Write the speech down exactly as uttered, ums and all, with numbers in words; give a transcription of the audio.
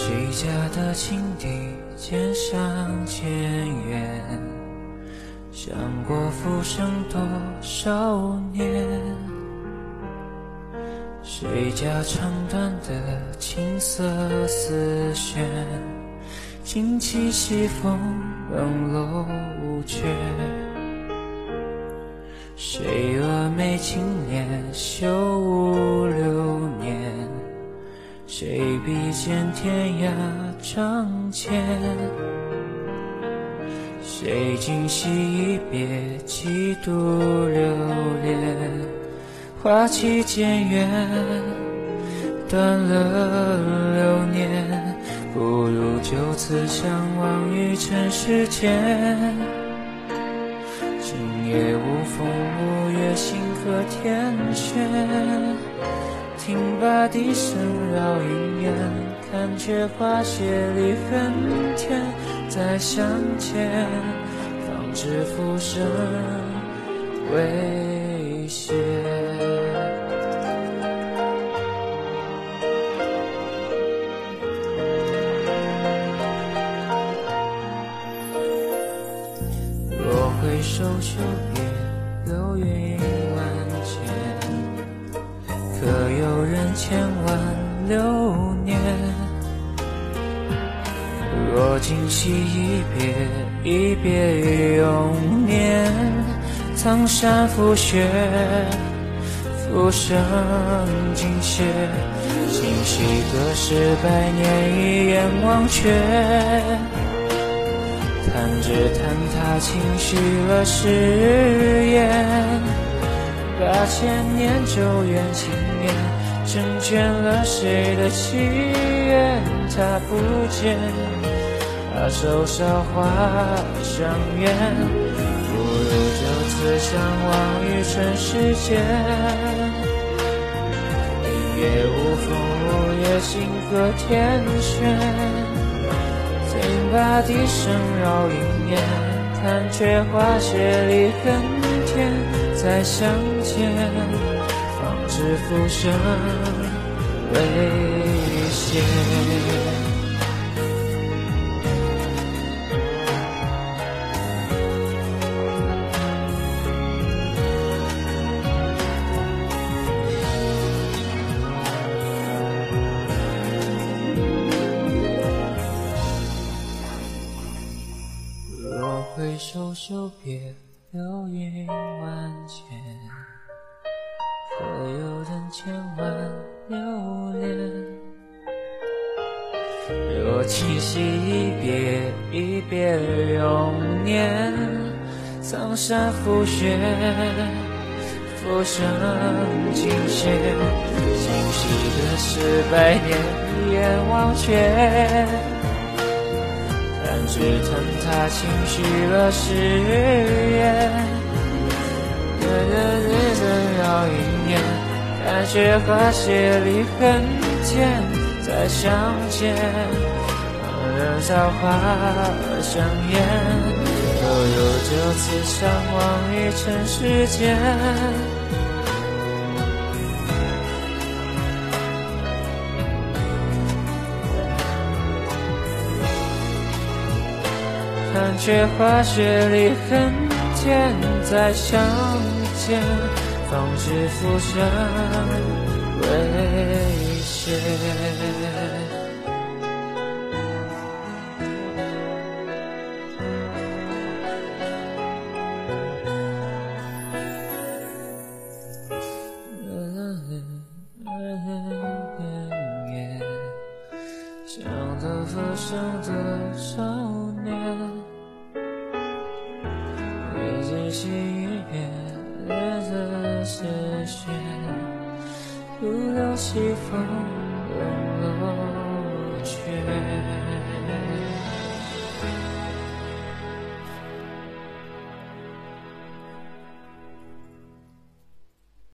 谁家的青笛渐行渐远，想过浮生多少年。谁家长短的青色丝线，惊起西风冷落无绝。谁蛾眉轻敛羞无流年，谁比肩天涯仗剑？谁今夕一别几度流连？花期渐远，断了流年，不如就此相忘于尘世间。今夜无风无月，星河天悬。听罢笛声绕云烟，看却花谢离恨天。再相见，方知浮生未歇。若回首，久别流云万千。可有人千万流年？若今夕一别，一别永年。苍山覆雪，浮生尽歇。今夕隔世百年，一眼忘却。弹指弹他，轻许了誓言。八千年咒怨情绵，成全了谁的祈愿？他不见，而手韶华相远，不如就此相忘于尘世间。一夜无风无月，星河天悬。听罢笛声绕云烟，看却花谢离恨天。再相见，方知浮生未歇。若回首，久别流云万千，可有人千万留恋？若今夕一别，一别永年。苍山覆雪，浮生尽歇。今夕隔世百年，一眼忘却。只叹他轻许了誓言，隔着日子绕一年，看却花谢离恨天。再相见，旁人韶华相掩，不如就此相忘于尘世间。看却花雪里恨天，再相见，方知浮生未歇。想到浮生的少年。今夕一别，日子似雪，不留西风冷落无绝。